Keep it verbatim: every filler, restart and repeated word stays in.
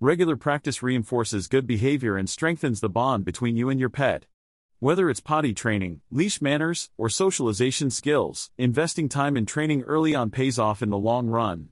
Regular practice reinforces good behavior and strengthens the bond between you and your pet. Whether it's potty training, leash manners, or socialization skills, investing time in training early on pays off in the long run.